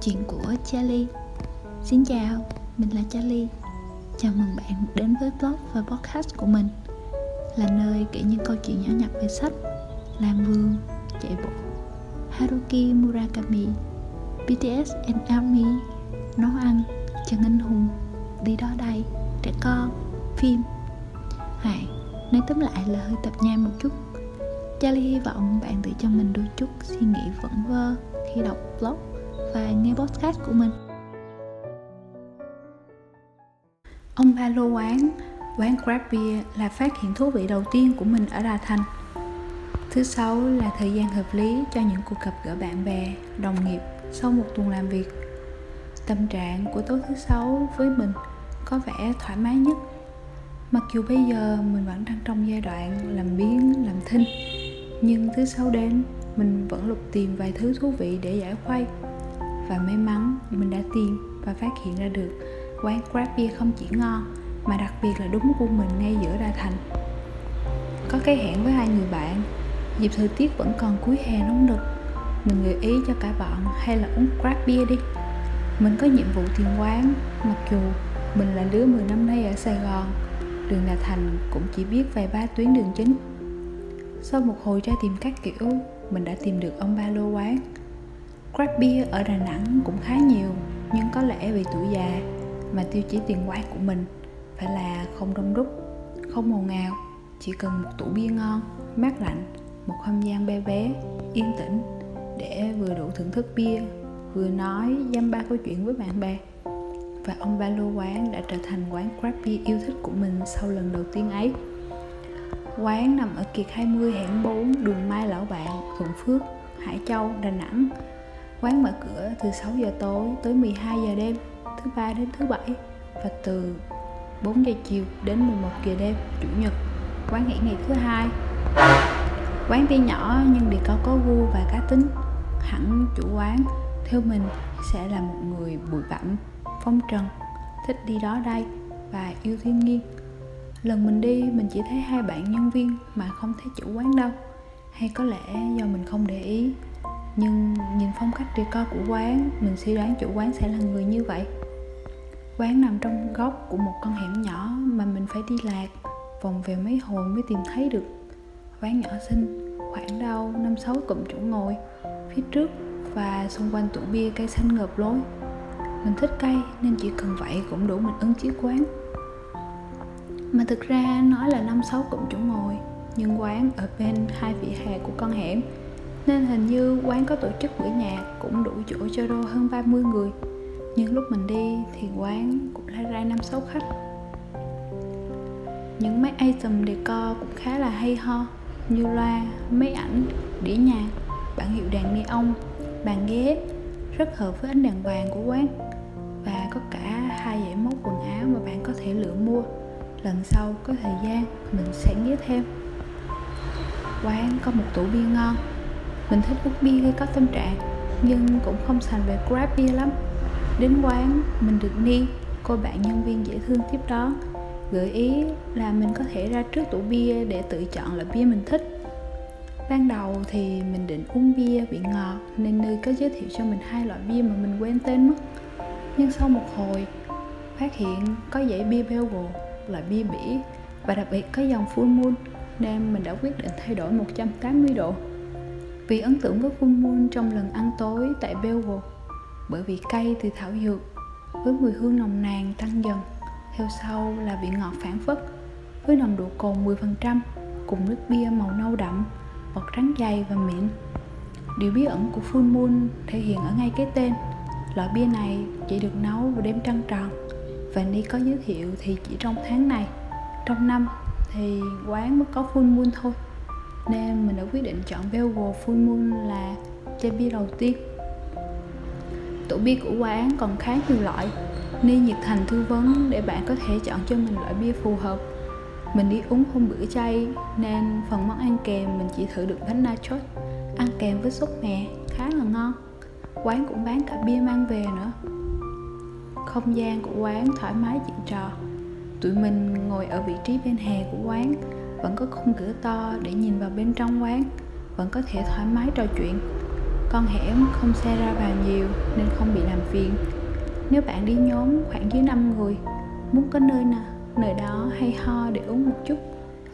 Chuyện của Charlie. Xin chào, mình là Charlie. Chào mừng bạn đến với blog và podcast của mình, là nơi kể những câu chuyện nhỏ nhặt về sách, làm vườn, chạy bộ, Haruki Murakami, BTS and ARMY, nấu ăn, Trần Anh Hùng, đi đó đây, trẻ con, phim. Nói tóm lại là hơi tập nhai một chút. Charlie hy vọng bạn tự cho mình đôi chút suy nghĩ vẩn vơ khi đọc blog và nghe podcast của mình. Ông ba lô quán Grab Beer là phát hiện thú vị đầu tiên của mình ở Đà Thành. Thứ sáu là thời gian hợp lý cho những cuộc gặp gỡ bạn bè, đồng nghiệp sau một tuần làm việc. Tâm trạng của tối thứ sáu với mình có vẻ thoải mái nhất. Mặc dù bây giờ mình vẫn đang trong giai đoạn làm biếng, làm thinh, nhưng thứ sáu đến mình vẫn lục tìm vài thứ thú vị để giải khuây. Và may mắn mình đã tìm và phát hiện ra được quán Grab Beer không chỉ ngon mà đặc biệt là đúng của mình ngay giữa Đà Thành. Có cái hẹn với hai người bạn, dịp thời tiết vẫn còn cuối hè nóng nực, mình gợi ý cho cả bọn hay là uống Grab Beer đi. Mình có nhiệm vụ tìm quán, mặc dù mình là đứa 10 năm nay ở Sài Gòn, đường Đà Thành cũng chỉ biết vài ba tuyến đường chính. Sau một hồi tra tìm các kiểu, mình đã tìm được ông ba lô quán. Grab Beer ở Đà Nẵng cũng khá nhiều, nhưng có lẽ vì tuổi già mà tiêu chí tiền quán của mình phải là không đông đúc, không ồn ào, chỉ cần một tủ bia ngon, mát lạnh, một không gian bé bé, yên tĩnh để vừa đủ thưởng thức bia, vừa nói dăm ba câu chuyện với bạn bè. Và ông ba lô quán đã trở thành quán Grab Beer yêu thích của mình sau lần đầu tiên ấy. Quán nằm ở kiệt 20 hẻm 4 đường Mai Lão Bạn, Thuận Phước, Hải Châu, Đà Nẵng. Quán mở cửa từ 6 giờ tối tới 12 giờ đêm, thứ ba đến thứ bảy, và từ 4 giờ chiều đến 11 giờ đêm, chủ nhật. Quán nghỉ ngày thứ hai. Quán tuy nhỏ nhưng decor có gu và cá tính. Hẳn chủ quán, theo mình, sẽ là một người bụi bặm, phong trần, thích đi đó đây và yêu thiên nhiên. Lần mình đi mình chỉ thấy hai bạn nhân viên mà không thấy chủ quán đâu, hay có lẽ do mình không để ý. Nhưng nhìn phong cách decor của quán, mình suy đoán chủ quán sẽ là người như vậy. Quán nằm trong góc của một con hẻm nhỏ mà mình phải đi lạc, vòng về mấy hồi mới tìm thấy được. Quán nhỏ xinh, khoảng đâu 5-6 cụm chỗ ngồi, phía trước và xung quanh tủ bia cây xanh ngợp lối. Mình thích cây nên chỉ cần vậy cũng đủ mình ưng chiếc quán. Mà thực ra nói là 5-6 cụm chỗ ngồi, nhưng quán ở bên hai vỉa hè của con hẻm, nên hình như quán có tổ chức bữa nhạc cũng đủ chỗ cho đô hơn 30 người. Nhưng lúc mình đi thì quán cũng lai rai 5-6 khách. Những mấy item decor cũng khá là hay ho, như loa, máy ảnh, đĩa nhạc, bảng hiệu đèn neon, bàn ghế, rất hợp với ánh đèn vàng của quán. Và có cả hai dãy móc quần áo mà bạn có thể lựa mua. Lần sau có thời gian mình sẽ ghé thêm. Quán có một tủ bia ngon. Mình thích uống bia gây có tâm trạng, nhưng cũng không sành về Grab Beer lắm. Đến quán, mình được Ni, cô bạn nhân viên dễ thương tiếp đón, gợi ý là mình có thể ra trước tủ bia để tự chọn loại bia mình thích. Ban đầu thì mình định uống bia vị ngọt nên Ni có giới thiệu cho mình hai loại bia mà mình quên tên mất. Nhưng sau một hồi, phát hiện có dãy bia Belgo, loại bia bỉ, và đặc biệt có dòng Full Moon, nên mình đã quyết định thay đổi 180 độ. Vì ấn tượng với Full Moon trong lần ăn tối tại Bellwood, bởi vì cay từ thảo dược với mùi hương nồng nàn tăng dần, theo sau là vị ngọt phảng phất với nồng độ cồn 10% cùng nước bia màu nâu đậm, bọt trắng dày và mịn. Điều bí ẩn của Full Moon thể hiện ở ngay cái tên. Loại bia này chỉ được nấu vào đêm trăng tròn, và Ni có giới thiệu thì chỉ trong tháng này, trong năm thì quán mới có Full Moon thôi. Nên mình đã quyết định chọn Belgo Full Moon là chai bia đầu tiên. Tủ bia của quán còn khá nhiều loại. Ni nhiệt thành tư vấn để bạn có thể chọn cho mình loại bia phù hợp. Mình đi uống hôm bữa chay nên phần món ăn kèm mình chỉ thử được bánh nachos ăn kèm với sốt mè, khá là ngon. Quán cũng bán cả bia mang về nữa. Không gian của quán thoải mái chuyện trò. Tụi mình ngồi ở vị trí bên hè của quán, vẫn có khung cửa to để nhìn vào bên trong quán, vẫn có thể thoải mái trò chuyện. Con hẻm không xe ra vào nhiều nên không bị làm làm phiền. Nếu bạn đi nhóm khoảng dưới 5 người, muốn có nơi đó hay ho để uống một chút,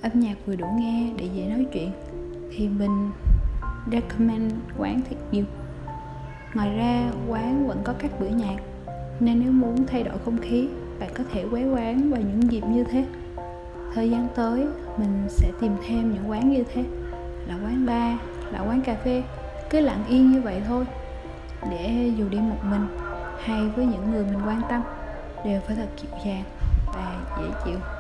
âm nhạc vừa đủ nghe để dễ nói chuyện, thì mình recommend quán thật nhiều. Ngoài ra, quán vẫn có các bữa nhạc, nên nếu muốn thay đổi không khí, bạn có thể ghé quán vào những dịp như thế. Thời gian tới, mình sẽ tìm thêm những quán như thế, là quán bar, là quán cà phê, cứ lặng yên như vậy thôi, để dù đi một mình hay với những người mình quan tâm đều phải thật dịu dàng và dễ chịu.